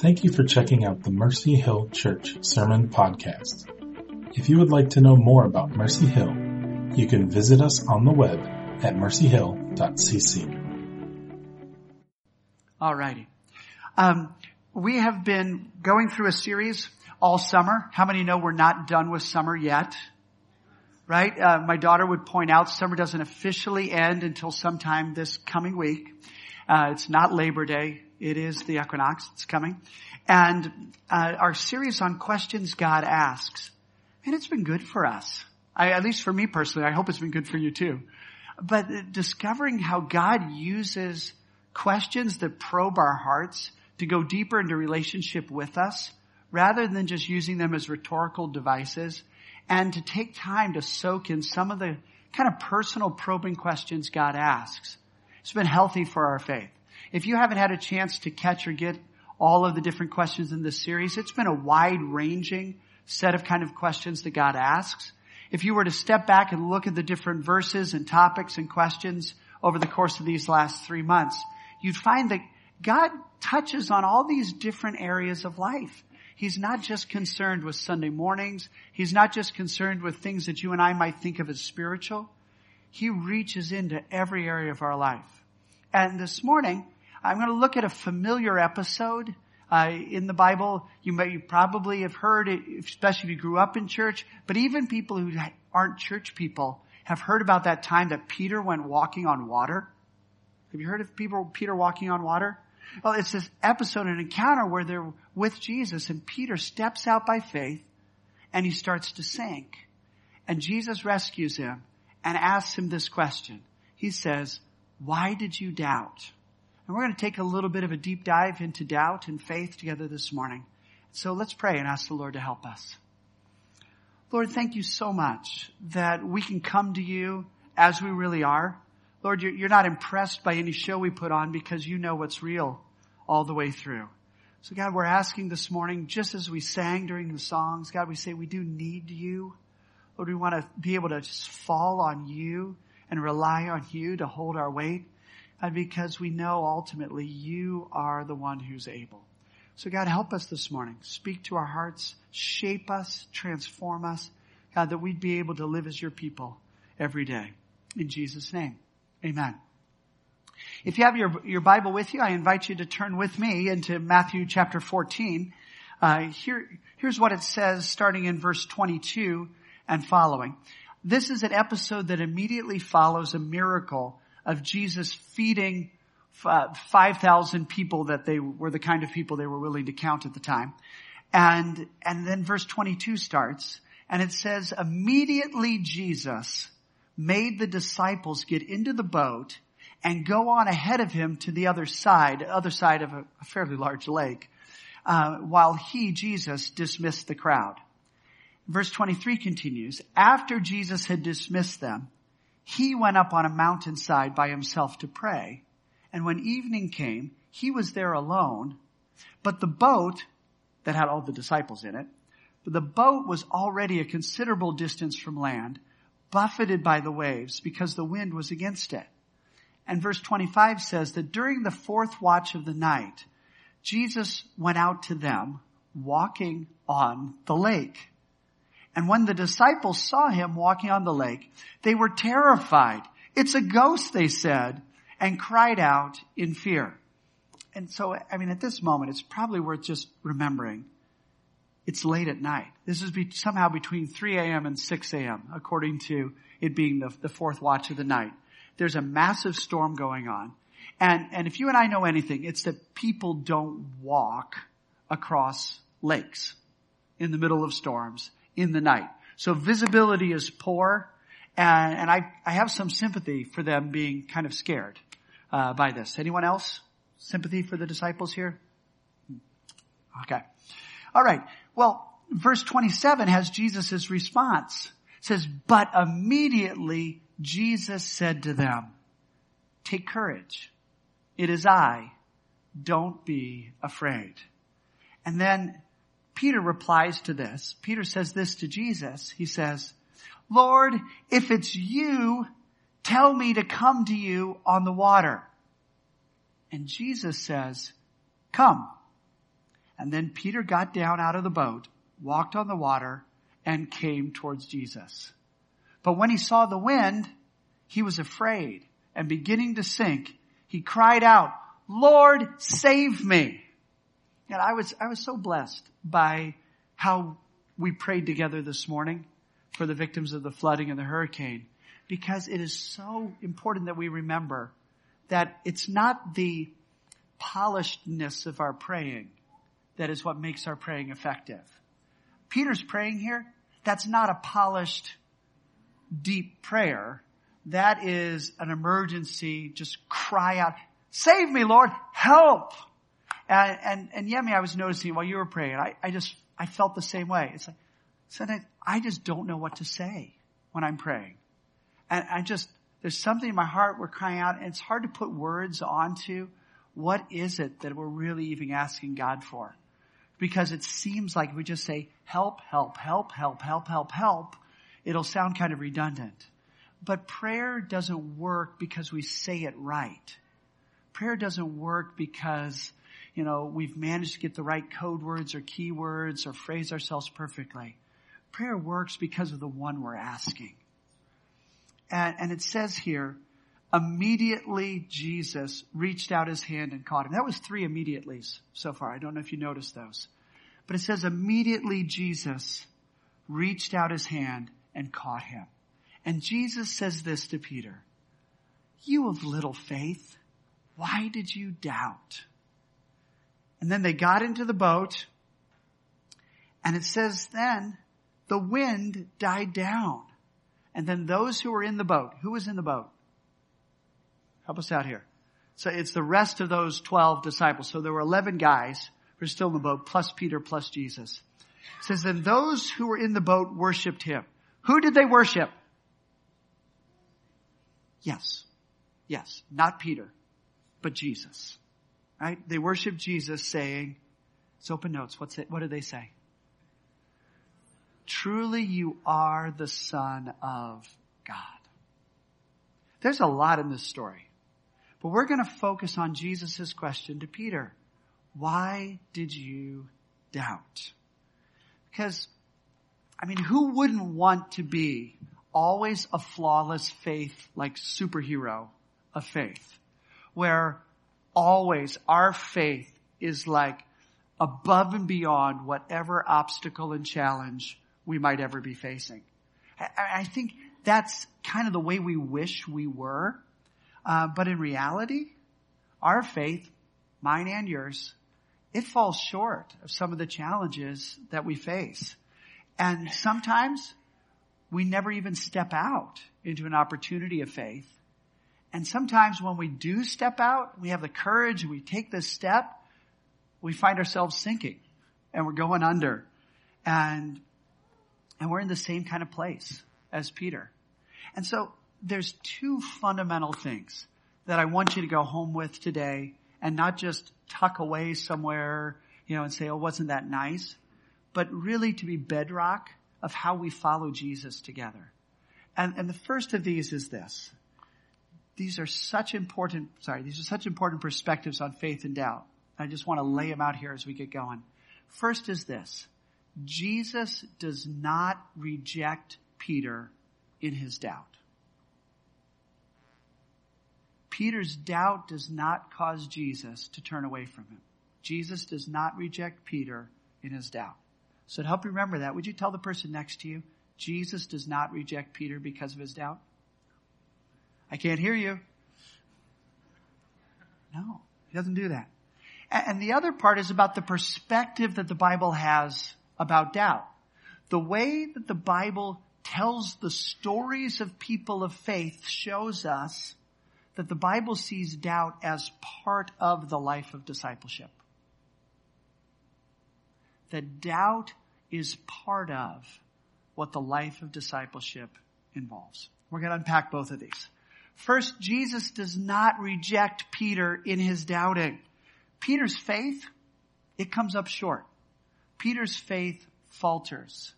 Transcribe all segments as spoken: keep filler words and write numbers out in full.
Thank you for checking out the Mercy Hill Church Sermon Podcast. If you would like to know more about Mercy Hill, you can visit us on the web at mercy hill dot c c. All righty. Um, we have been going through a series all summer. How many know we're not done with summer yet? Right? Uh, my daughter would point out summer doesn't officially end until sometime this coming week. Uh, it's not Labor Day. It is the equinox. It's coming. And uh, our series on questions God asks. And it's been good for us. I, at least for me personally. I hope it's been good for you too. But discovering how God uses questions that probe our hearts to go deeper into relationship with us rather than just using them as rhetorical devices, and to take time to soak in some of the kind of personal probing questions God asks. It's been healthy for our faith. If you haven't had a chance to catch or get all of the different questions in this series, it's been a wide-ranging set of kind of questions that God asks. If you were to step back and look at the different verses and topics and questions over the course of these last three months, you'd find that God touches on all these different areas of life. He's not just concerned with Sunday mornings. He's not just concerned with things that you and I might think of as spiritual. He reaches into every area of our life. And this morning, I'm going to look at a familiar episode uh, in the Bible. You may you probably have heard it, especially if you grew up in church. But even people who aren't church people have heard about that time that Peter went walking on water. Have you heard of people, Peter walking on water? Well, it's this episode, an encounter where they're with Jesus and Peter steps out by faith and he starts to sink. And Jesus rescues him and asks him this question. He says, "Why did you doubt?" And we're going to take a little bit of a deep dive into doubt and faith together this morning. So let's pray and ask the Lord to help us. Lord, thank you so much that we can come to you as we really are. Lord, you're not impressed by any show we put on because you know what's real all the way through. So, God, we're asking this morning, just as we sang during the songs, God, we say we do need you. Lord, we want to be able to just fall on you and rely on you to hold our weight, and because we know ultimately you are the one who's able. So, God, help us this morning. Speak to our hearts, shape us, transform us, God, that we'd be able to live as your people every day. In Jesus' name. Amen. If you have your, your Bible with you, I invite you to turn with me into Matthew chapter fourteen. Uh, here, here's what it says starting in verse twenty-two and following. This is an episode that immediately follows a miracle of Jesus feeding f- five thousand people that they were the kind of people they were willing to count at the time. And, and then verse twenty-two starts and it says, immediately Jesus made the disciples get into the boat and go on ahead of him to the other side, other side of a fairly large lake, uh, while he, Jesus, dismissed the crowd. Verse twenty-three continues, after Jesus had dismissed them, he went up on a mountainside by himself to pray. And when evening came, he was there alone, but the boat that had all the disciples in it, but the boat was already a considerable distance from land, buffeted by the waves because the wind was against it. And verse twenty-five says that during the fourth watch of the night, Jesus went out to them walking on the lake. And when the disciples saw him walking on the lake, they were terrified. It's a ghost, they said, and cried out in fear. And so, I mean, at this moment, it's probably worth just remembering. It's late at night. This is be, somehow between three a.m. and six a.m., according to it being the, the fourth watch of the night. There's a massive storm going on. And, and if you and I know anything, it's that people don't walk across lakes in the middle of storms in the night. So visibility is poor. And, and I, I have some sympathy for them being kind of scared uh, by this. Anyone else? Sympathy for the disciples here? Okay. All right. Well, verse twenty-seven has Jesus' response. It says, but immediately Jesus said to them, take courage. It is I. Don't be afraid. And then Peter replies to this. Peter says this to Jesus. He says, Lord, if it's you, tell me to come to you on the water. And Jesus says, come. And then Peter got down out of the boat, walked on the water, and came towards Jesus. But when he saw the wind, he was afraid, and beginning to sink, he cried out, "Lord, save me." And I was, I was so blessed by how we prayed together this morning for the victims of the flooding and the hurricane, because it is so important that we remember that it's not the polishedness of our praying that is what makes our praying effective. Peter's praying here, that's not a polished, deep prayer. That is an emergency, just cry out, "Save me, Lord, help." And, and, and Yemi, I was noticing while you were praying, I, I just, I felt the same way. It's like, sometimes I just don't know what to say when I'm praying. And I just, there's something in my heart we're crying out, and it's hard to put words onto what is it that we're really even asking God for. Because it seems like if we just say, help, help, help, help, help, help, help, it'll sound kind of redundant. But prayer doesn't work because we say it right. Prayer doesn't work because, you know, we've managed to get the right code words or keywords or phrase ourselves perfectly. Prayer works because of the one we're asking. And, and it says here, immediately Jesus reached out his hand and caught him. That was three immediatelys so far. I don't know if you noticed those. But it says immediately Jesus reached out his hand and caught him. And Jesus says this to Peter, "You of little faith, why did you doubt?" And then they got into the boat, and it says then the wind died down. And then those who were in the boat, who was in the boat? Help us out here. So it's the rest of those twelve disciples. So there were eleven guys who were still in the boat, plus Peter, plus Jesus. It says, then those who were in the boat worshipped him. Who did they worship? Yes. Yes. Not Peter, but Jesus. Right? They worshiped Jesus saying, it's open notes. What's it? What did they say? Truly you are the Son of God. There's a lot in this story. But we're going to focus on Jesus' question to Peter. Why did you doubt? Because, I mean, who wouldn't want to be always a flawless faith, like superhero of faith, where always our faith is like above and beyond whatever obstacle and challenge we might ever be facing? I, I think that's kind of the way we wish we were. Uh, but in reality, our faith, mine and yours, it falls short of some of the challenges that we face. And sometimes we never even step out into an opportunity of faith. And sometimes when we do step out, we have the courage, we take this step, we find ourselves sinking and we're going under. And, and we're in the same kind of place as Peter. And so there's two fundamental things that I want you to go home with today and not just tuck away somewhere, you know, and say, oh, wasn't that nice? But really to be bedrock of how we follow Jesus together. And, and the first of these is this. These are such important, sorry, these are such important perspectives on faith and doubt. I just want to lay them out here as we get going. First is this. Jesus does not reject Peter in his doubt. Peter's doubt does not cause Jesus to turn away from him. Jesus does not reject Peter in his doubt. So to help you remember that, would you tell the person next to you, Jesus does not reject Peter because of his doubt? I can't hear you. No, he doesn't do that. And the other part is about the perspective that the Bible has about doubt. The way that the Bible tells the stories of people of faith shows us that the Bible sees doubt as part of the life of discipleship. That doubt is part of what the life of discipleship involves. We're going to unpack both of these. First, Jesus does not reject Peter in his doubting. Peter's faith, it comes up short. Peter's faith falters.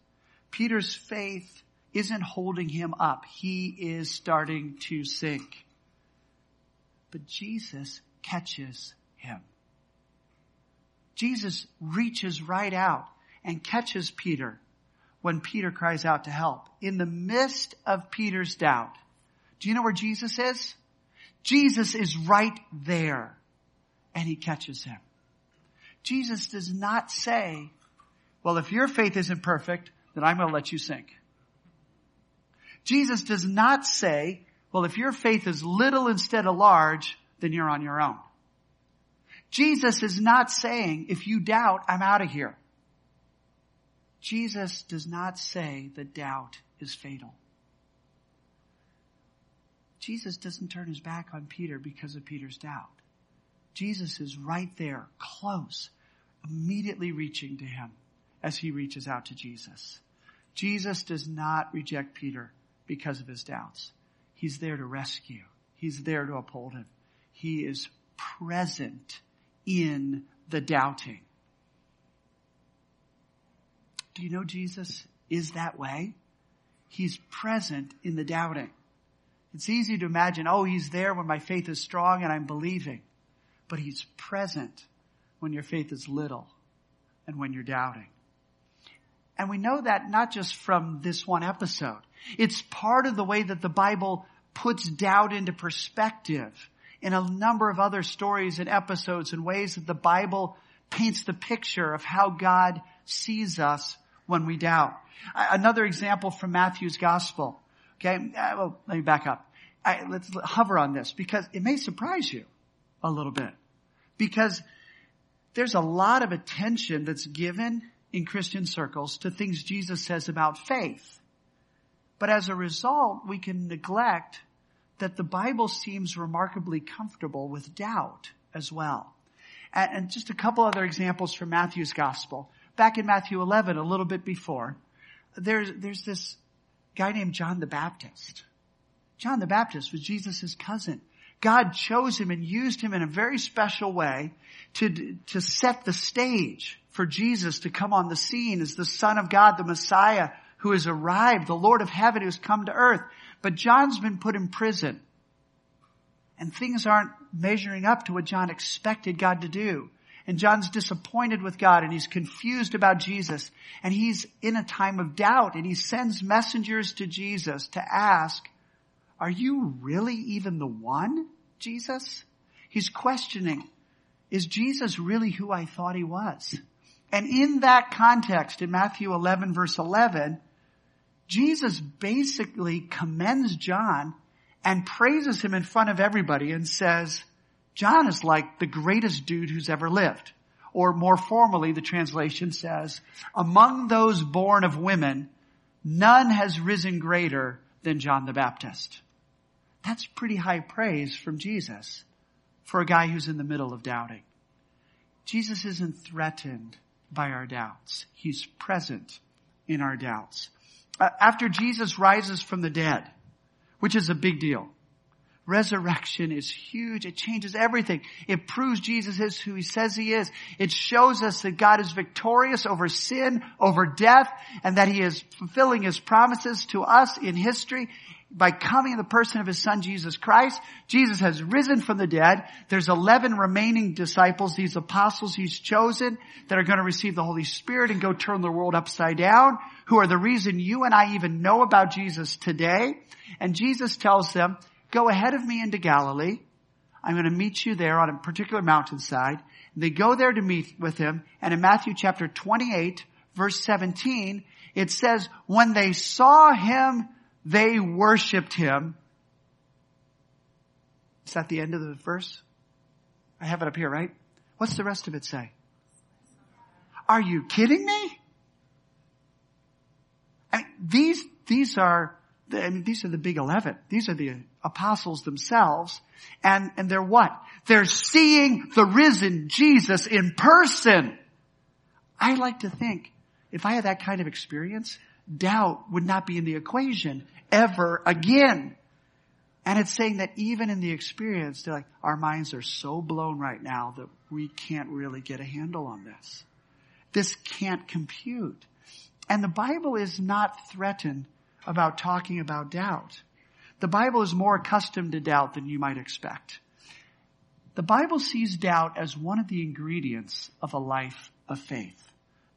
Peter's faith isn't holding him up. He is starting to sink. But Jesus catches him. Jesus reaches right out and catches Peter when Peter cries out to help. In the midst of Peter's doubt, do you know where Jesus is? Jesus is right there, and he catches him. Jesus does not say, well, if your faith isn't perfect, then I'm going to let you sink. Jesus does not say, well, if your faith is little instead of large, then you're on your own. Jesus is not saying, if you doubt, I'm out of here. Jesus does not say that doubt is fatal. Jesus doesn't turn his back on Peter because of Peter's doubt. Jesus is right there, close, immediately reaching to him as he reaches out to Jesus. Jesus does not reject Peter because of his doubts. He's there to rescue. He's there to uphold him. He is present in the doubting. Do you know Jesus is that way? He's present in the doubting. It's easy to imagine, oh, he's there when my faith is strong and I'm believing. But he's present when your faith is little and when you're doubting. And we know that not just from this one episode. It's part of the way that the Bible puts doubt into perspective in a number of other stories and episodes and ways that the Bible paints the picture of how God sees us when we doubt. Another example from Matthew's gospel. Okay, well, let me back up. I, let's hover on this because it may surprise you a little bit. Because there's a lot of attention that's given in Christian circles to things Jesus says about faith. But as a result, we can neglect that the Bible seems remarkably comfortable with doubt as well. And, and just a couple other examples from Matthew's gospel. Back in Matthew eleven, a little bit before, there's, there's this guy named John the Baptist. John the Baptist was Jesus' cousin. God chose him and used him in a very special way to, to set the stage for Jesus to come on the scene as the Son of God, the Messiah who has arrived, the Lord of heaven who's come to earth. But John's been put in prison and things aren't measuring up to what John expected God to do. And John's disappointed with God and he's confused about Jesus and he's in a time of doubt and he sends messengers to Jesus to ask, are you really even the one, Jesus? He's questioning, is Jesus really who I thought he was? And in that context, in Matthew eleven, verse eleven, Jesus basically commends John and praises him in front of everybody and says, John is like the greatest dude who's ever lived. Or more formally, the translation says, among those born of women, none has risen greater than John the Baptist. That's pretty high praise from Jesus for a guy who's in the middle of doubting. Jesus isn't threatened by our doubts. He's present in our doubts. Uh, after Jesus rises from the dead, which is a big deal, resurrection is huge. It changes everything. It proves Jesus is who he says he is. It shows us that God is victorious over sin, over death, and that he is fulfilling his promises to us in history. By coming in the person of his son, Jesus Christ, Jesus has risen from the dead. There's eleven remaining disciples, these apostles he's chosen, that are going to receive the Holy Spirit and go turn the world upside down, who are the reason you and I even know about Jesus today. And Jesus tells them, go ahead of me into Galilee. I'm going to meet you there on a particular mountainside. And they go there to meet with him. And in Matthew chapter twenty-eight, verse seventeen, it says, when they saw him, they worshiped him. Is that the end of the verse? I have it up here, right? What's the rest of it say? Are you kidding me? I mean, these, these are, I mean, these are the big eleven. These are the apostles themselves. And, and they're what? They're seeing the risen Jesus in person. I like to think if I had that kind of experience, doubt would not be in the equation ever again. And it's saying that even in the experience, they're like, our minds are so blown right now that we can't really get a handle on this. This can't compute. And the Bible is not threatened about talking about doubt. The Bible is more accustomed to doubt than you might expect. The Bible sees doubt as one of the ingredients of a life of faith,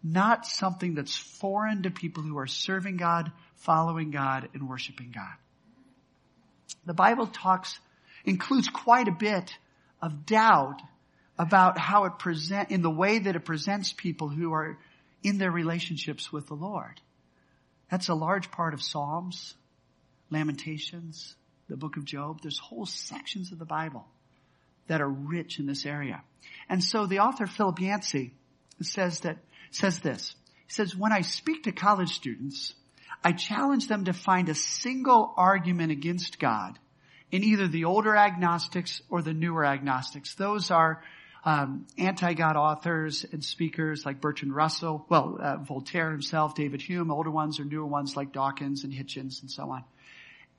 not something that's foreign to people who are serving God, following God, and worshiping God. The Bible talks, includes quite a bit of doubt about how it present, in the way that it presents people who are in their relationships with the Lord. That's a large part of Psalms, Lamentations, the book of Job. There's whole sections of the Bible that are rich in this area. And so the author Philip Yancey says that, says this. He says, when I speak to college students, I challenge them to find a single argument against God in either the older agnostics or the newer agnostics. Those are um, anti-God authors and speakers like Bertrand Russell, well, uh, Voltaire himself, David Hume, older ones or newer ones like Dawkins and Hitchens and so on.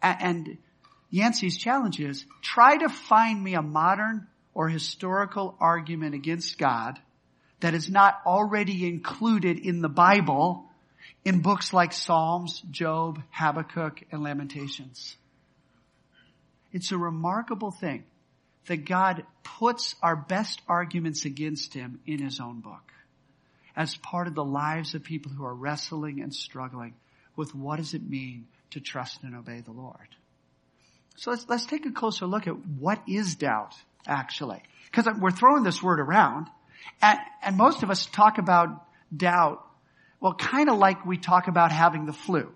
A- and Yancey's challenge is, try to find me a modern or historical argument against God that is not already included in the Bible in books like Psalms, Job, Habakkuk, and Lamentations. It's a remarkable thing that God puts our best arguments against him in his own book as part of the lives of people who are wrestling and struggling with what does it mean to trust and obey the Lord. So let's, let's take a closer look at what is doubt, actually. Because we're throwing this word around, and, and most of us talk about doubt, well, kind of like we talk about having the flu,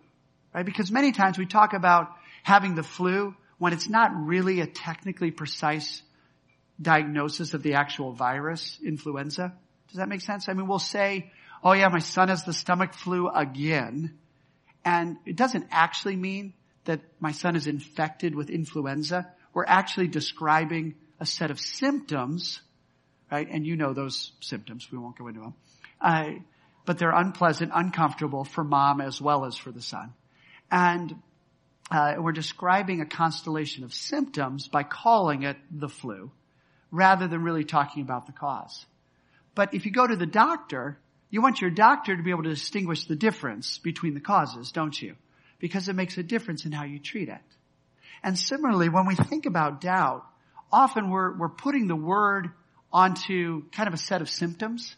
right? Because many times we talk about having the flu when it's not really a technically precise diagnosis of the actual virus, influenza. Does that make sense? I mean, we'll say, oh yeah, my son has the stomach flu again, and it doesn't actually mean that my son is infected with influenza. We're actually describing a set of symptoms, right? And you know those symptoms. We won't go into them. Uh, but they're unpleasant, uncomfortable for mom as well as for the son. And uh, we're describing a constellation of symptoms by calling it the flu rather than really talking about the cause. But if you go to the doctor, you want your doctor to be able to distinguish the difference between the causes, don't you? Because it makes a difference in how you treat it. And similarly, when we think about doubt, often we're, we're putting the word onto kind of a set of symptoms.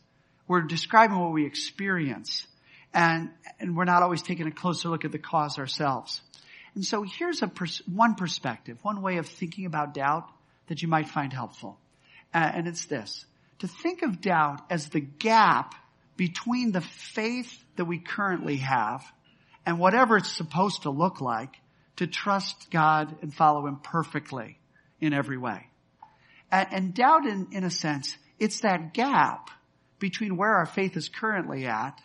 We're describing what we experience, and, and we're not always taking a closer look at the cause ourselves. And so here's a pers- one perspective, one way of thinking about doubt that you might find helpful. Uh, and it's this, to think of doubt as the gap between the faith that we currently have and whatever it's supposed to look like, to trust God and follow him perfectly in every way. And, and doubt, in, in a sense, it's that gap between where our faith is currently at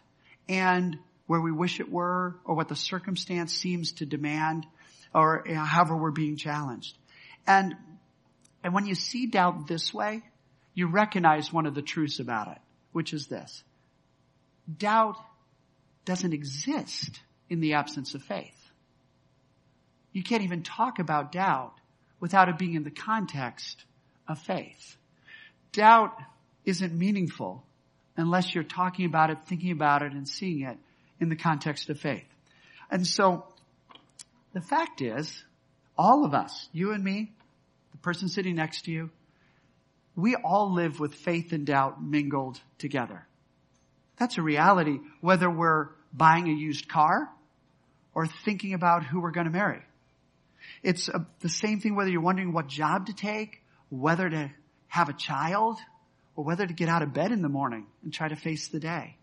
and where we wish it were, or what the circumstance seems to demand, or you know, however we're being challenged. And, and when you see doubt this way, you recognize one of the truths about it, which is this. Doubt doesn't exist in the absence of faith. You can't even talk about doubt without it being in the context of faith. Doubt isn't meaningful unless you're talking about it, thinking about it, and seeing it in the context of faith. And so the fact is, all of us, you and me, the person sitting next to you, we all live with faith and doubt mingled together. That's a reality, whether we're buying a used car or thinking about who we're going to marry. It's a, the same thing whether you're wondering what job to take, whether to have a child, or whether to get out of bed in the morning and try to face the day.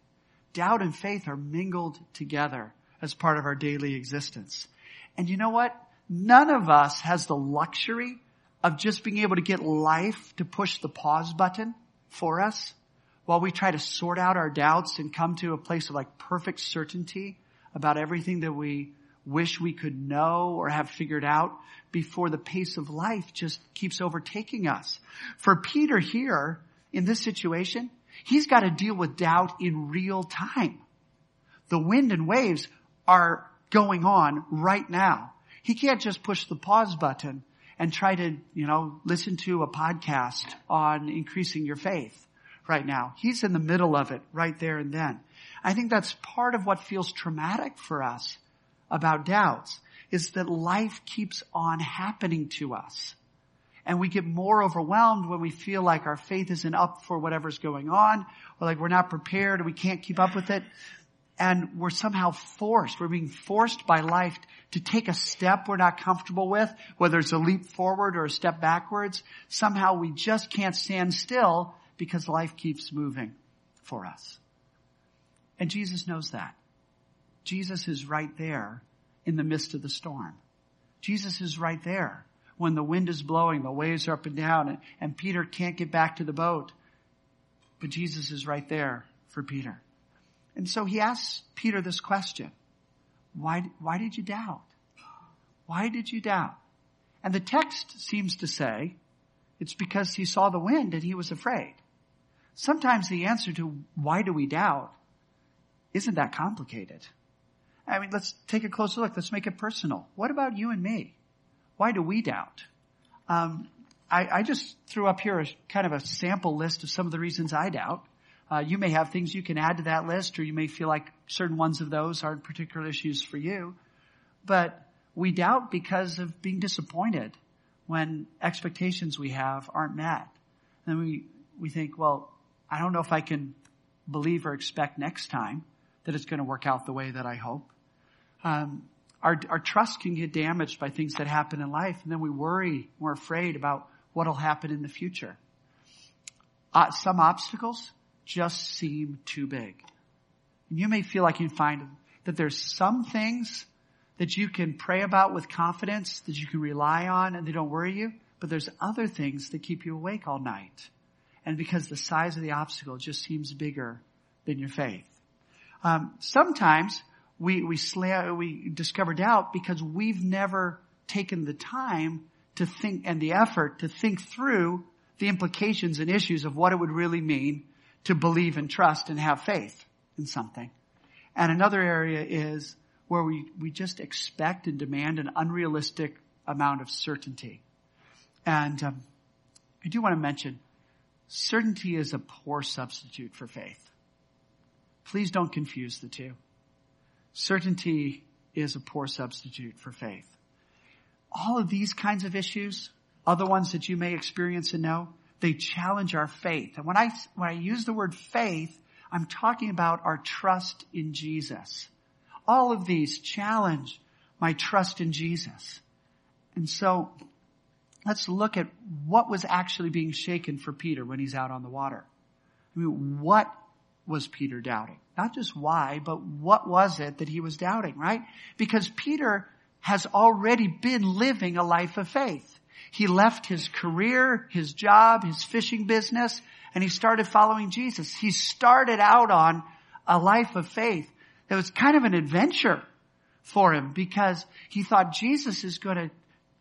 Doubt and faith are mingled together as part of our daily existence. And you know what? None of us has the luxury of just being able to get life to push the pause button for us while we try to sort out our doubts and come to a place of like perfect certainty about everything that we wish we could know or have figured out before the pace of life just keeps overtaking us. For Peter here, in this situation, he's got to deal with doubt in real time. The wind and waves are going on right now. He can't just push the pause button and try to, you know, listen to a podcast on increasing your faith right now. He's in the middle of it right there and then. I think that's part of what feels traumatic for us about doubts, is that life keeps on happening to us. And we get more overwhelmed when we feel like our faith isn't up for whatever's going on, or like we're not prepared, or we can't keep up with it. And we're somehow forced, we're being forced by life to take a step we're not comfortable with, whether it's a leap forward or a step backwards. Somehow we just can't stand still because life keeps moving for us. And Jesus knows that. Jesus is right there in the midst of the storm. Jesus is right there when the wind is blowing, the waves are up and down, and, and Peter can't get back to the boat. But Jesus is right there for Peter. And so he asks Peter this question. Why, why did you doubt? Why did you doubt? And the text seems to say it's because he saw the wind and he was afraid. Sometimes the answer to why do we doubt isn't that complicated. I mean, let's take a closer look. Let's make it personal. What about you and me? Why do we doubt? Um, I, I just threw up here a kind of a sample list of some of the reasons I doubt. Uh, you may have things you can add to that list, or you may feel like certain ones of those aren't particular issues for you. But we doubt because of being disappointed when expectations we have aren't met. And we, we think, well, I don't know if I can believe or expect next time that it's going to work out the way that I hope. Um, our, our trust can get damaged by things that happen in life, and then we worry, we're afraid about what will happen in the future. Uh, some obstacles just seem too big. And you may feel like you find that there's some things that you can pray about with confidence, that you can rely on, and they don't worry you, but there's other things that keep you awake all night. And because the size of the obstacle just seems bigger than your faith. Um, sometimes we, we, sla- we discover doubt because we've never taken the time to think and the effort to think through the implications and issues of what it would really mean to believe and trust and have faith in something. And another area is where we, we just expect and demand an unrealistic amount of certainty. And um, I do want to mention, certainty is a poor substitute for faith. Please don't confuse the two. Certainty is a poor substitute for faith. All of these kinds of issues, other ones that you may experience and know, they challenge our faith. And when I, when I use the word faith, I'm talking about our trust in Jesus. All of these challenge my trust in Jesus. And so let's look at what was actually being shaken for Peter when he's out on the water. I mean, what was Peter doubting? Not just why, but what was it that he was doubting, right? Because Peter has already been living a life of faith. He left his career, his job, his fishing business, and he started following Jesus. He started out on a life of faith that was kind of an adventure for him because he thought Jesus is going to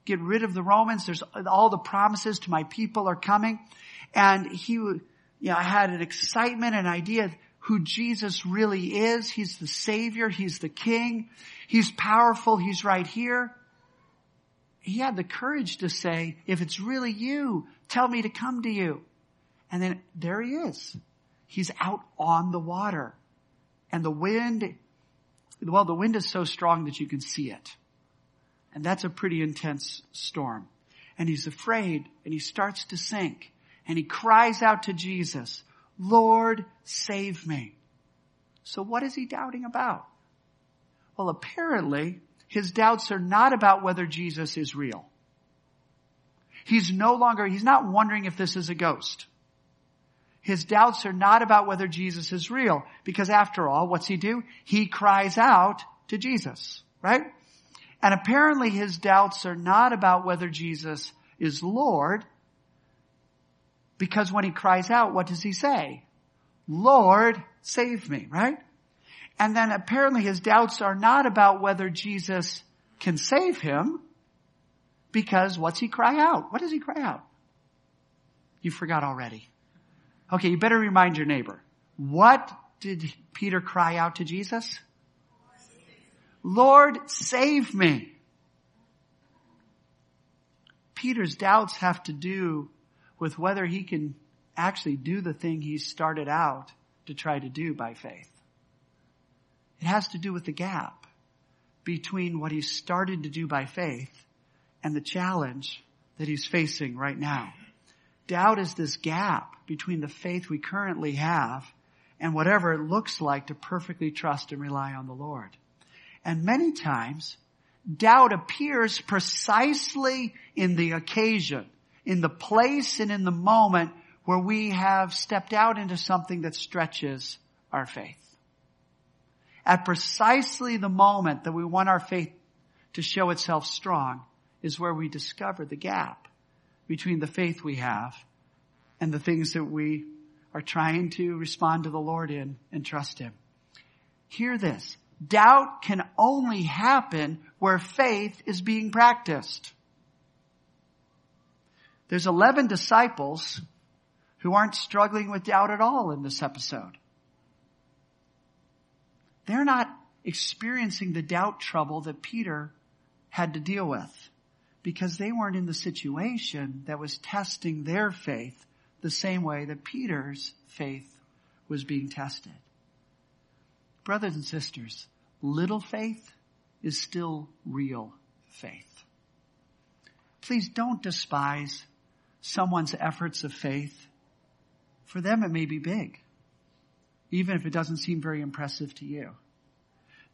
get rid of the Romans. There's all the promises to my people are coming. And he, you know, had an excitement, an idea of who Jesus really is. He's the Savior. He's the King. He's powerful. He's right here. He had the courage to say, if it's really you, tell me to come to you. And then there he is. He's out on the water. And the wind, well, the wind is so strong that you can see it. And that's a pretty intense storm. And he's afraid, and he starts to sink. And he cries out to Jesus, Lord, save me. So what is he doubting about? Well, apparently, his doubts are not about whether Jesus is real. He's no longer, he's not wondering if this is a ghost. His doubts are not about whether Jesus is real. Because after all, what's he do? He cries out to Jesus, right? And apparently his doubts are not about whether Jesus is Lord. Because when he cries out, what does he say? Lord, save me, right? And then apparently his doubts are not about whether Jesus can save him, because what's he cry out? What does he cry out? You forgot already. Okay, you better remind your neighbor. What did Peter cry out to Jesus? Lord, save me. Peter's doubts have to do with whether he can actually do the thing he started out to try to do by faith. It has to do with the gap between what he started to do by faith and the challenge that he's facing right now. Doubt is this gap between the faith we currently have and whatever it looks like to perfectly trust and rely on the Lord. And many times, doubt appears precisely in the occasion, in the place and in the moment where we have stepped out into something that stretches our faith. At precisely the moment that we want our faith to show itself strong is where we discover the gap between the faith we have and the things that we are trying to respond to the Lord in and trust Him. Hear this. Doubt can only happen where faith is being practiced. There's eleven disciples who aren't struggling with doubt at all in this episode. They're not experiencing the doubt trouble that Peter had to deal with because they weren't in the situation that was testing their faith the same way that Peter's faith was being tested. Brothers and sisters, little faith is still real faith. Please don't despise someone's efforts of faith. For them it may be big, even if it doesn't seem very impressive to you.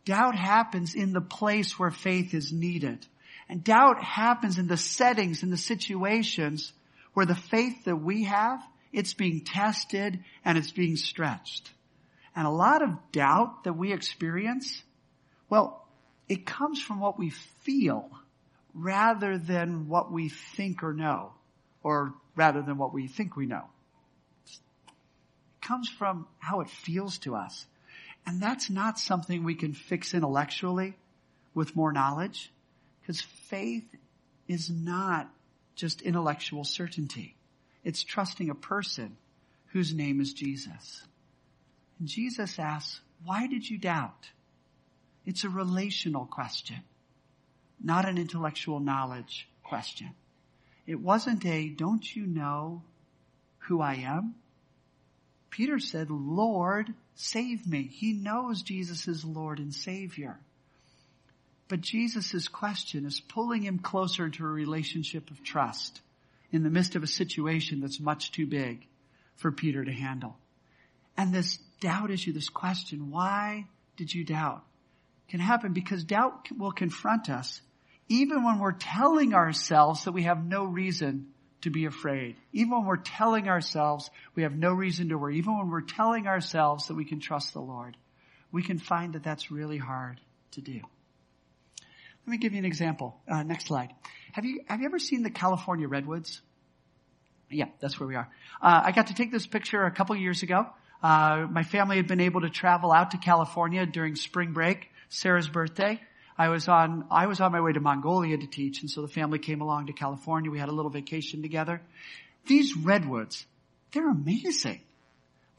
Doubt happens in the place where faith is needed. And doubt happens in the settings, in the situations where the faith that we have, it's being tested and it's being stretched. And a lot of doubt that we experience, well, it comes from what we feel rather than what we think or know, or rather than what we think we know. It comes from how it feels to us. And that's not something we can fix intellectually with more knowledge, because faith is not just intellectual certainty. It's trusting a person whose name is Jesus. And Jesus asks, why did you doubt? It's a relational question, not an intellectual knowledge question. It wasn't a, don't you know who I am? Peter said, Lord, save me. He knows Jesus is Lord and Savior. But Jesus' question is pulling him closer to a relationship of trust in the midst of a situation that's much too big for Peter to handle. And this doubt issue, this question, why did you doubt, can happen because doubt will confront us even when we're telling ourselves that we have no reason to be afraid. Even when we're telling ourselves we have no reason to worry. Even when we're telling ourselves that we can trust the Lord, we can find that that's really hard to do. Let me give you an example. Uh, next slide. Have you, have you ever seen the California Redwoods? Yeah, that's where we are. Uh, I got to take this picture a couple years ago. Uh, my family had been able to travel out to California during spring break, Sarah's birthday. I was on, I was on my way to Mongolia to teach, and so the family came along to California. We had a little vacation together. These redwoods, they're amazing.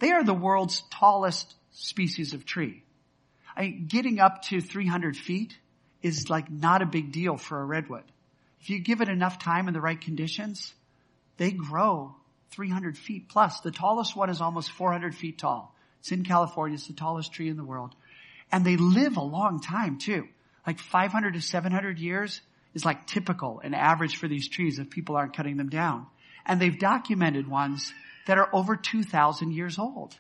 They are the world's tallest species of tree. I, getting up to three hundred feet is like not a big deal for a redwood. If you give it enough time and the right conditions, they grow three hundred feet plus. The tallest one is almost four hundred feet tall. It's in California. It's the tallest tree in the world. And they live a long time too. Like five hundred to seven hundred years is like typical and average for these trees if people aren't cutting them down. And they've documented ones that are over two thousand years old.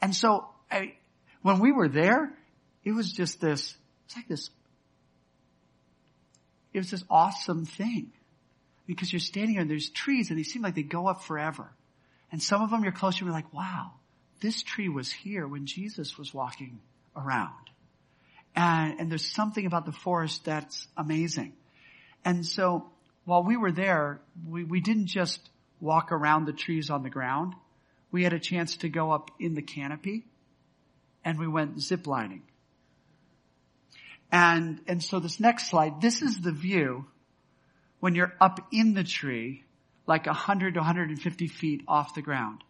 And so I, when we were there, it was just this, it's like this, it was this awesome thing. Because you're standing on these trees and they seem like they go up forever. And some of them you're close to and you're like, wow, this tree was here when Jesus was walking around. And, and there's something about the forest that's amazing. And so while we were there, we, we didn't just walk around the trees on the ground. We had a chance to go up in the canopy and we went zip lining. And, and so this next slide, this is the view when you're up in the tree, like one hundred to one hundred fifty feet off the ground,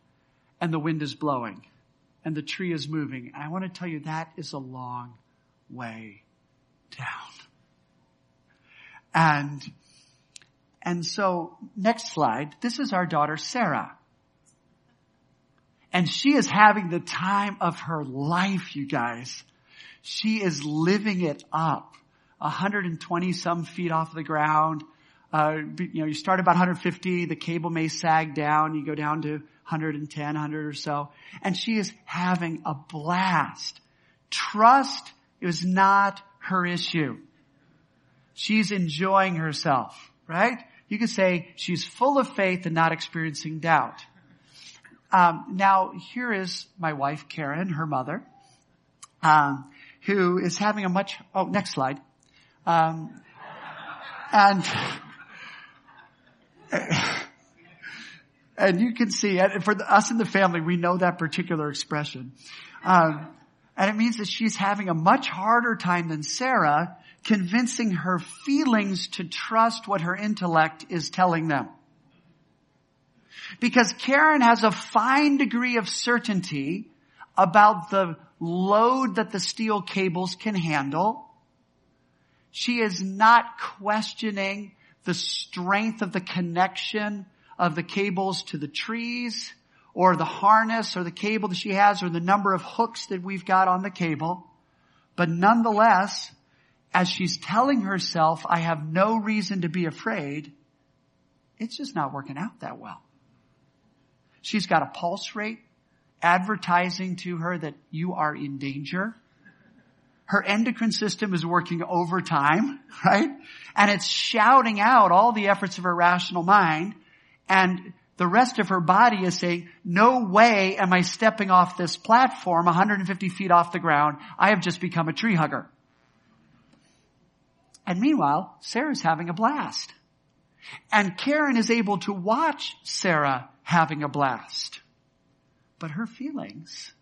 and the wind is blowing, and the tree is moving. And I want to tell you, that is a long way down. And, and so, next slide, this is our daughter, Sarah. And she is having the time of her life, you guys. She is living it up, one hundred twenty some feet off the ground, Uh, you know, you start about one hundred fifty, the cable may sag down, you go down to one hundred ten, one hundred or so. And she is having a blast. Trust is not her issue. She's enjoying herself, right? You could say she's full of faith and not experiencing doubt. Um, now, here is my wife, Karen, her mother, um, who is having a much... Oh, next slide. Um, and... And you can see, and for the, us in the family, we know that particular expression. Um, and it means that she's having a much harder time than Sarah convincing her feelings to trust what her intellect is telling them. Because Karen has a fine degree of certainty about the load that the steel cables can handle. She is not questioning the strength of the connection of the cables to the trees or the harness or the cable that she has or the number of hooks that we've got on the cable. But nonetheless, as she's telling herself, I have no reason to be afraid, it's just not working out that well. She's got a pulse rate advertising to her that you are in danger. Her endocrine system is working overtime, right? And it's shouting out all the efforts of her rational mind. And the rest of her body is saying, no way am I stepping off this platform one hundred fifty feet off the ground. I have just become a tree hugger. And meanwhile, Sarah's having a blast. And Karen is able to watch Sarah having a blast. But her feelings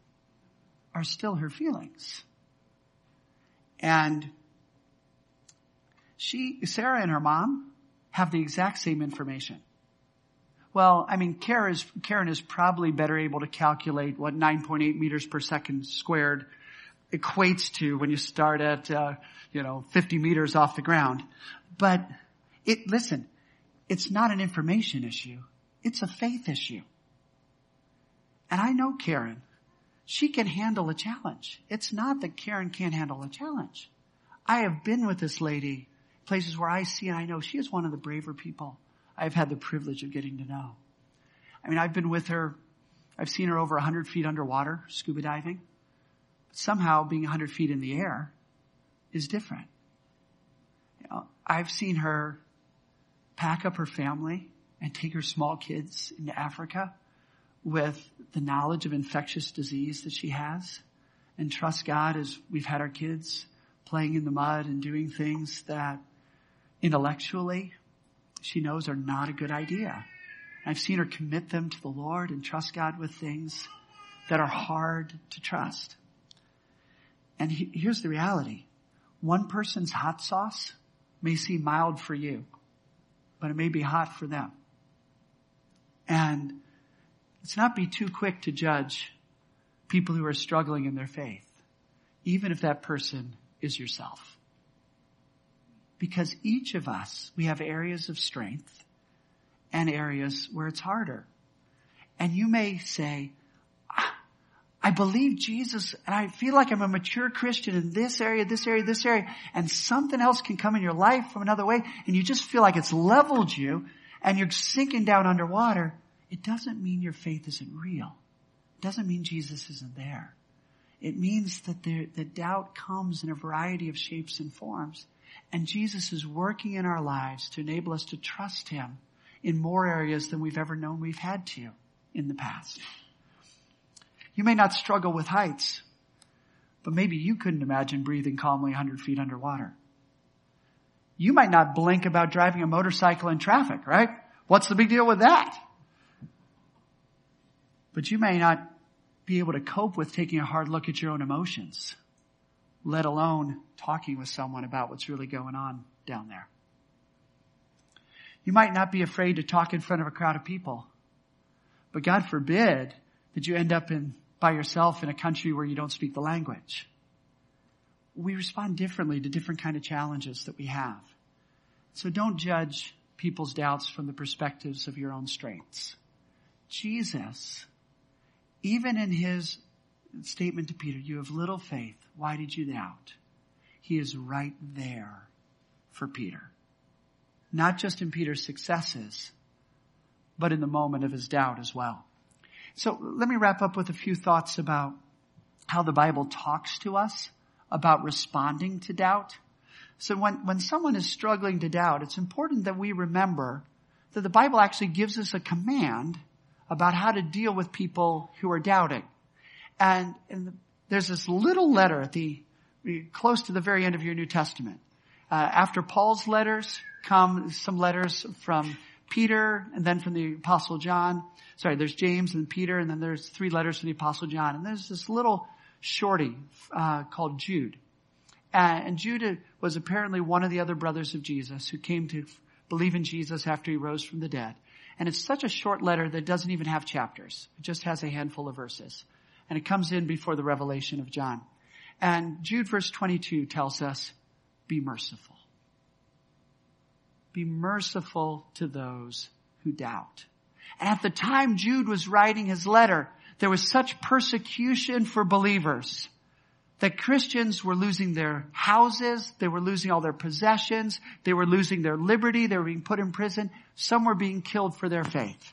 are still her feelings. And she, Sarah and her mom have the exact same information. Well, I mean, Karen is, Karen is probably better able to calculate what nine point eight meters per second squared equates to when you start at, uh, you know, fifty meters off the ground. But it, listen, it's not an information issue. It's a faith issue. And I know Karen. She can handle a challenge. It's not that Karen can't handle a challenge. I have been with this lady places where I see and I know she is one of the braver people I've had the privilege of getting to know. I mean, I've been with her. I've seen her over one hundred feet underwater, scuba diving. But somehow being one hundred feet in the air is different. You know, I've seen her pack up her family and take her small kids into Africa with the knowledge of infectious disease that she has and trust God as we've had our kids playing in the mud and doing things that intellectually she knows are not a good idea. I've seen her commit them to the Lord and trust God with things that are hard to trust. And he, here's the reality. One person's hot sauce may seem mild for you, but it may be hot for them. And let's not be too quick to judge people who are struggling in their faith, even if that person is yourself. Because each of us, we have areas of strength and areas where it's harder. And you may say, I believe Jesus and I feel like I'm a mature Christian in this area, this area, this area. And something else can come in your life from another way. And you just feel like it's leveled you and you're sinking down underwater. It doesn't mean your faith isn't real. It doesn't mean Jesus isn't there. It means that there, the doubt comes in a variety of shapes and forms. And Jesus is working in our lives to enable us to trust him in more areas than we've ever known we've had to in the past. You may not struggle with heights, but maybe you couldn't imagine breathing calmly one hundred feet underwater. You might not blink about driving a motorcycle in traffic, right? What's the big deal with that? But you may not be able to cope with taking a hard look at your own emotions, let alone talking with someone about what's really going on down there. You might not be afraid to talk in front of a crowd of people, but God forbid that you end up in by yourself in a country where you don't speak the language. We respond differently to different kind of challenges that we have. So don't judge people's doubts from the perspectives of your own strengths. Jesus, even in his statement to Peter, you have little faith. Why did you doubt? He is right there for Peter. not just in Peter's successes, but in the moment of his doubt as well. So let me wrap up with a few thoughts about how the Bible talks to us about responding to doubt. So when, when someone is struggling to doubt, it's important that we remember that the Bible actually gives us a command about how to deal with people who are doubting. And, and the, there's this little letter at the, close to the very end of your New Testament. Uh, after Paul's letters come some letters from Peter and then from the Apostle John. Sorry, there's James and Peter, and then there's three letters from the Apostle John. And there's this little shorty uh, called Jude. Uh, and Jude was apparently one of the other brothers of Jesus who came to believe in Jesus after he rose from the dead. And it's such a short letter that it doesn't even have chapters. It just has a handful of verses. And it comes in before the Revelation of John. And Jude verse twenty-two tells us, be merciful. Be merciful to those who doubt. And at the time Jude was writing his letter, there was such persecution for believers that Christians were losing their houses, they were losing all their possessions, they were losing their liberty, they were being put in prison, some were being killed for their faith.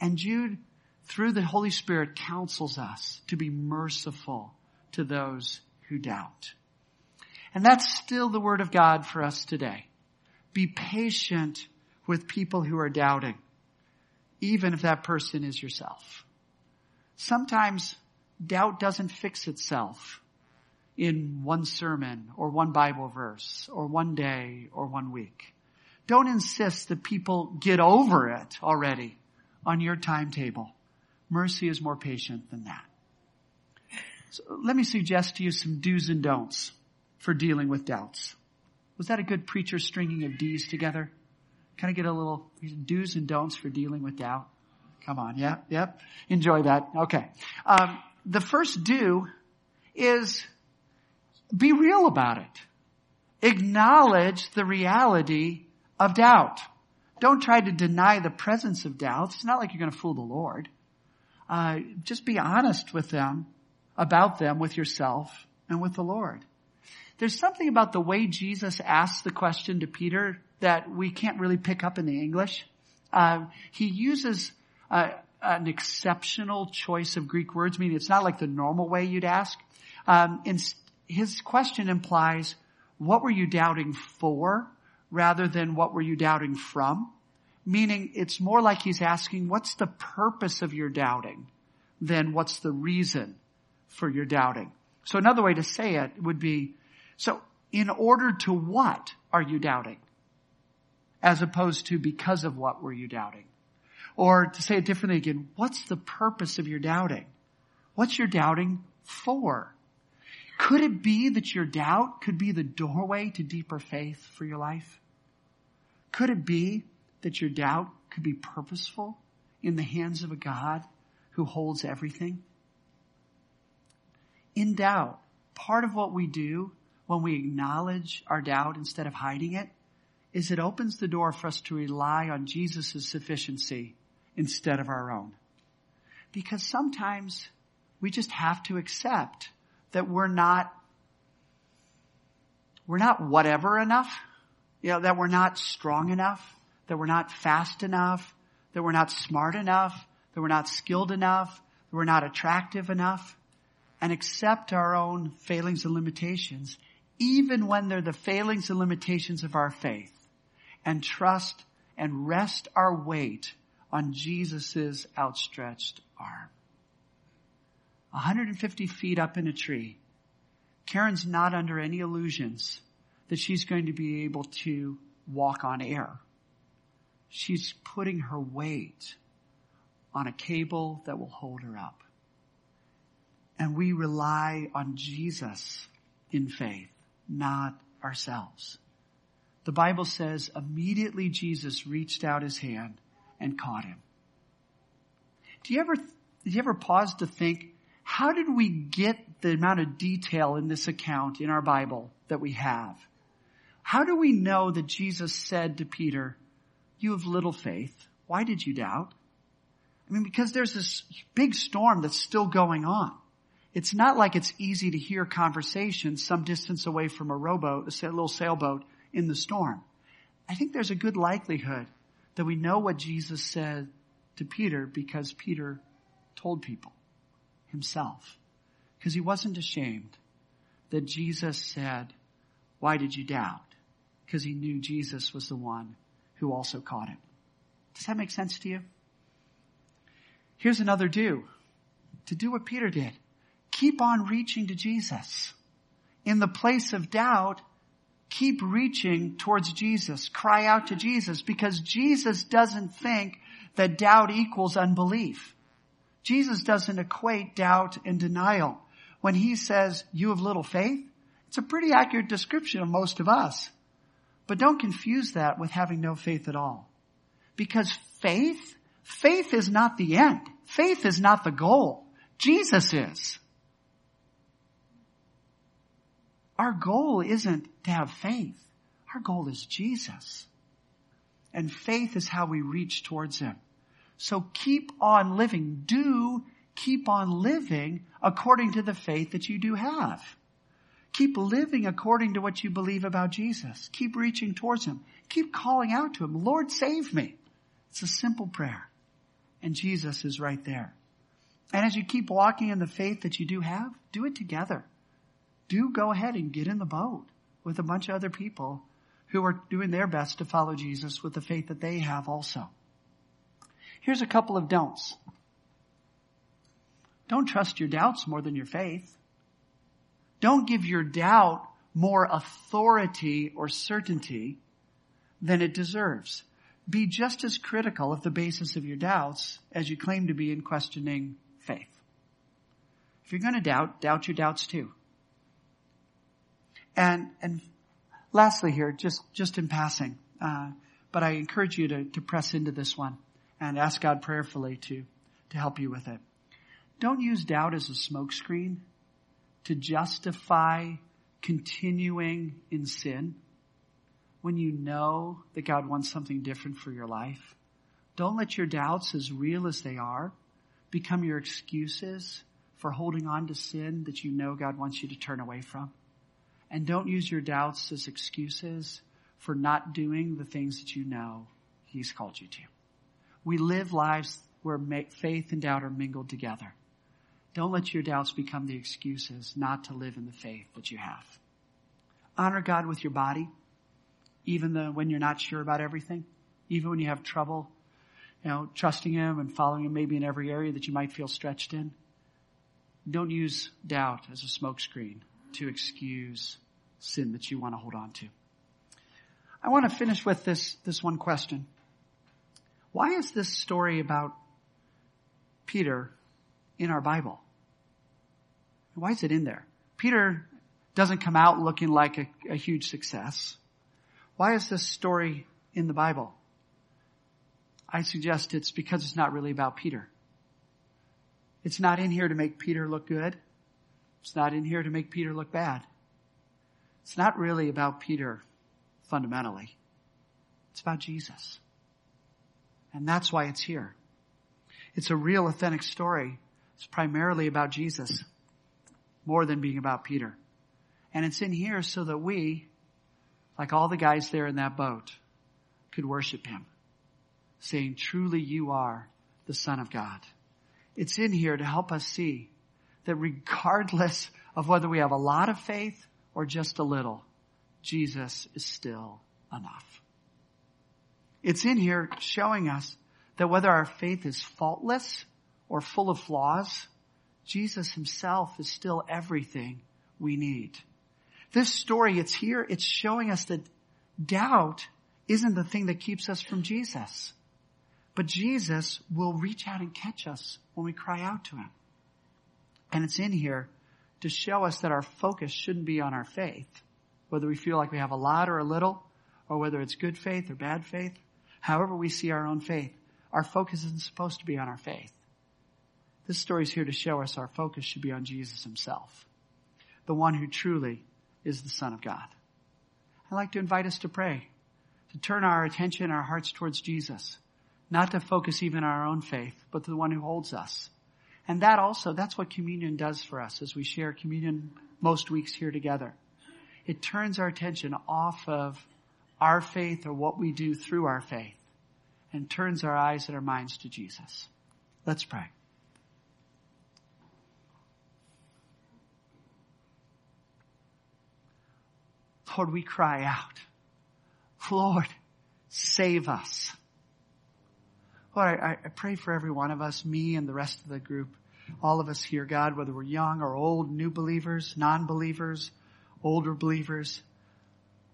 And Jude, through the Holy Spirit, counsels us to be merciful to those who doubt. And that's still the word of God for us today. Be patient with people who are doubting, even if that person is yourself. Sometimes doubt doesn't fix itself in one sermon or one Bible verse or one day or one week. Don't insist that people get over it already on your timetable. Mercy is more patient than that. So let me suggest to you some do's and don'ts for dealing with doubts. Was that a good preacher stringing of D's together? Kind of get a little do's and don'ts for dealing with doubt. Come on. Yep. Yep. Enjoy that. Okay. Um, the first do is be real about it. Acknowledge the reality of doubt. Don't try to deny the presence of doubt. It's not like you're going to fool the Lord. Uh, just be honest with them, about them, with yourself and with the Lord. There's something about the way Jesus asks the question to Peter that we can't really pick up in the English. Uh, he uses uh, an exceptional choice of Greek words, meaning it's not like the normal way you'd ask. Um, in, his question implies, what were you doubting for rather than what were you doubting from? Meaning it's more like he's asking, what's the purpose of your doubting than what's the reason for your doubting? So another way to say it would be, so in order to what are you doubting? As opposed to because of what were you doubting? Or to say it differently again, what's the purpose of your doubting? What's your doubting for? Could it be that your doubt could be the doorway to deeper faith for your life? Could it be that your doubt could be purposeful in the hands of a God who holds everything? In doubt, part of what we do when we acknowledge our doubt instead of hiding it is it opens the door for us to rely on Jesus' sufficiency instead of our own. Because sometimes we just have to accept that we're not, we're not whatever enough, you know, that we're not strong enough, that we're not fast enough, that we're not smart enough, that we're not skilled enough, that we're not attractive enough, and accept our own failings and limitations, even when they're the failings and limitations of our faith, and trust and rest our weight on Jesus' outstretched arm. one hundred fifty feet up in a tree, Karen's not under any illusions that she's going to be able to walk on air. She's putting her weight on a cable that will hold her up. And we rely on Jesus in faith, not ourselves. The Bible says immediately Jesus reached out his hand and caught him. Do you ever, do you ever pause to think, how did we get the amount of detail in this account in our Bible that we have? How do we know that Jesus said to Peter, you have little faith, why did you doubt? I mean, because there's this big storm that's still going on. It's not like it's easy to hear conversations some distance away from a rowboat, a little sailboat in the storm. I think there's a good likelihood that we know what Jesus said to Peter because Peter told people himself. Because he wasn't ashamed that Jesus said, why did you doubt? Because he knew Jesus was the one who also caught him. Does that make sense to you? Here's another do. To do what Peter did. Keep on reaching to Jesus. In the place of doubt, keep reaching towards Jesus. Cry out to Jesus, because Jesus doesn't think that doubt equals unbelief. Jesus doesn't equate doubt and denial. When he says, you have little faith, it's a pretty accurate description of most of us. But don't confuse that with having no faith at all. Because faith, faith is not the end. Faith is not the goal. Jesus is. Our goal isn't to have faith. Our goal is Jesus. And faith is how we reach towards him. So keep on living. Do keep on living according to the faith that you do have. Keep living according to what you believe about Jesus. Keep reaching towards him. Keep calling out to him. Lord, save me. It's a simple prayer. And Jesus is right there. And as you keep walking in the faith that you do have, do it together. Do go ahead and get in the boat with a bunch of other people who are doing their best to follow Jesus with the faith that they have also. Here's a couple of don'ts. Don't trust your doubts more than your faith. Don't give your doubt more authority or certainty than it deserves. Be just as critical of the basis of your doubts as you claim to be in questioning faith. If you're going to doubt, doubt your doubts too. And and lastly here, just, just in passing, uh, but I encourage you to, to press into this one and ask God prayerfully to, to help you with it. Don't use doubt as a smokescreen to justify continuing in sin. When you know that God wants something different for your life, don't let your doubts, as real as they are, become your excuses for holding on to sin that you know God wants you to turn away from. And don't use your doubts as excuses for not doing the things that you know he's called you to. We live lives where faith and doubt are mingled together. Don't let your doubts become the excuses not to live in the faith that you have. Honor God with your body, even though when you're not sure about everything, even when you have trouble, you know, trusting him and following him maybe in every area that you might feel stretched in. Don't use doubt as a smokescreen to excuse sin that you want to hold on to. I want to finish with this, this one question. Why is this story about Peter in our Bible? Why is it in there? Peter doesn't come out looking like a, a huge success. Why is this story in the Bible? I suggest it's because it's not really about Peter. It's not in here to make Peter look good. It's not in here to make Peter look bad. It's not really about Peter fundamentally. It's about Jesus. And that's why it's here. It's a real, authentic story. It's primarily about Jesus, more than being about Peter. And it's in here so that we, like all the guys there in that boat, could worship him, saying, truly you are the Son of God. It's in here to help us see that regardless of whether we have a lot of faith or just a little, Jesus is still enough. It's in here showing us that whether our faith is faultless or full of flaws, Jesus himself is still everything we need. This story, it's here, it's showing us that doubt isn't the thing that keeps us from Jesus. But Jesus will reach out and catch us when we cry out to him. And it's in here to show us that our focus shouldn't be on our faith, whether we feel like we have a lot or a little, or whether it's good faith or bad faith. However we see our own faith, our focus isn't supposed to be on our faith. This story is here to show us our focus should be on Jesus himself, the one who truly is the Son of God. I'd like to invite us to pray, to turn our attention, our hearts towards Jesus, not to focus even on our own faith, but to the one who holds us. And that also, that's what communion does for us as we share communion most weeks here together. It turns our attention off of our faith or what we do through our faith, and turns our eyes and our minds to Jesus. Let's pray. Lord, we cry out, Lord, save us. Lord, I, I pray for every one of us, me and the rest of the group, all of us here, God, whether we're young or old, new believers, non-believers, older believers.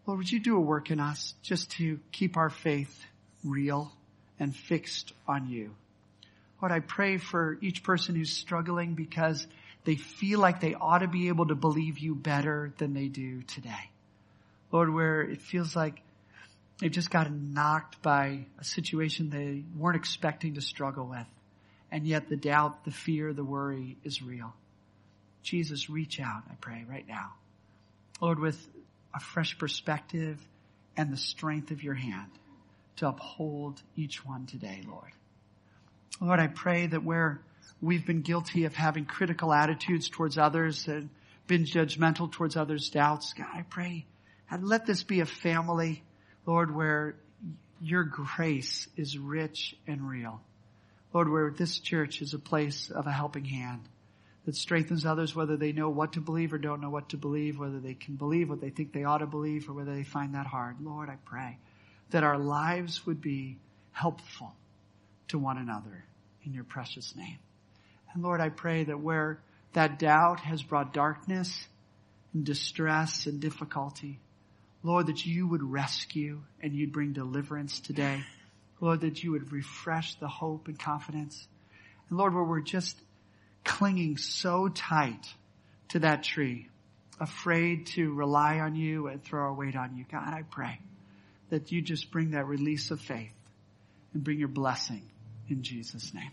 Lord, would you do a work in us just to keep our faith real and fixed on you? Lord, I pray for each person who's struggling because they feel like they ought to be able to believe you better than they do today. Lord, where it feels like they've just gotten knocked by a situation they weren't expecting to struggle with. And yet the doubt, the fear, the worry is real. Jesus, reach out, I pray, right now. Lord, with a fresh perspective and the strength of your hand to uphold each one today, Lord. Lord, I pray that where we've been guilty of having critical attitudes towards others and been judgmental towards others' doubts, God, I pray, and let this be a family, Lord, where your grace is rich and real. Lord, where this church is a place of a helping hand that strengthens others, whether they know what to believe or don't know what to believe, whether they can believe what they think they ought to believe or whether they find that hard. Lord, I pray that our lives would be helpful to one another in your precious name. And Lord, I pray that where that doubt has brought darkness and distress and difficulty, Lord, that you would rescue and you'd bring deliverance today. Lord, that you would refresh the hope and confidence. And Lord, where we're just clinging so tight to that tree, afraid to rely on you and throw our weight on you, God, I pray that you just bring that release of faith and bring your blessing in Jesus' name.